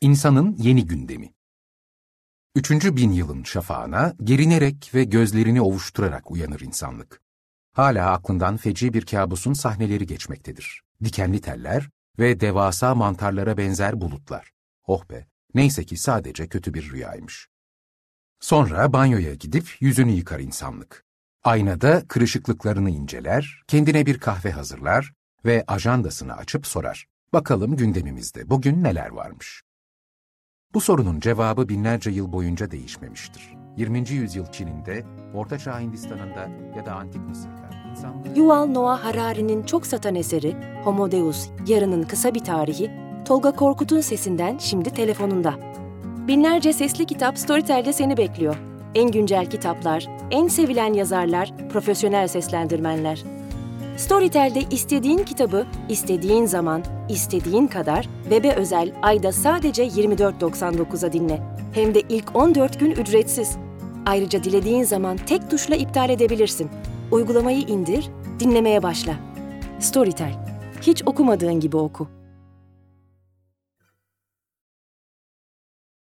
İnsanın yeni gündemi. 3. bin yılın şafağına gerinerek ve gözlerini ovuşturarak uyanır insanlık. Hala aklından feci bir kabusun sahneleri geçmektedir. Dikenli teller ve devasa mantarlara benzer bulutlar. Oh be, neyse ki sadece kötü bir rüyaymış. Sonra banyoya gidip yüzünü yıkar insanlık. Aynada kırışıklıklarını inceler, kendine bir kahve hazırlar ve ajandasını açıp sorar. Bakalım gündemimizde bugün neler varmış? Bu sorunun cevabı binlerce yıl boyunca değişmemiştir. 20. yüzyıl Çin'inde, Orta Çağ Hindistan'ında ya da Antik Mısır'da insanlar... Yuval Noah Harari'nin çok satan eseri Homo Deus, Yarının Kısa Bir Tarihi, Tolga Korkut'un sesinden şimdi telefonunda. Binlerce sesli kitap Storytel'de seni bekliyor. En güncel kitaplar, en sevilen yazarlar, profesyonel seslendirmenler. Storytel'de istediğin kitabı, istediğin zaman, istediğin kadar Bebe Özel ayda sadece 24.99'a dinle. Hem de ilk 14 gün ücretsiz. Ayrıca dilediğin zaman tek tuşla iptal edebilirsin. Uygulamayı indir, dinlemeye başla. Storytel. Hiç okumadığın gibi oku.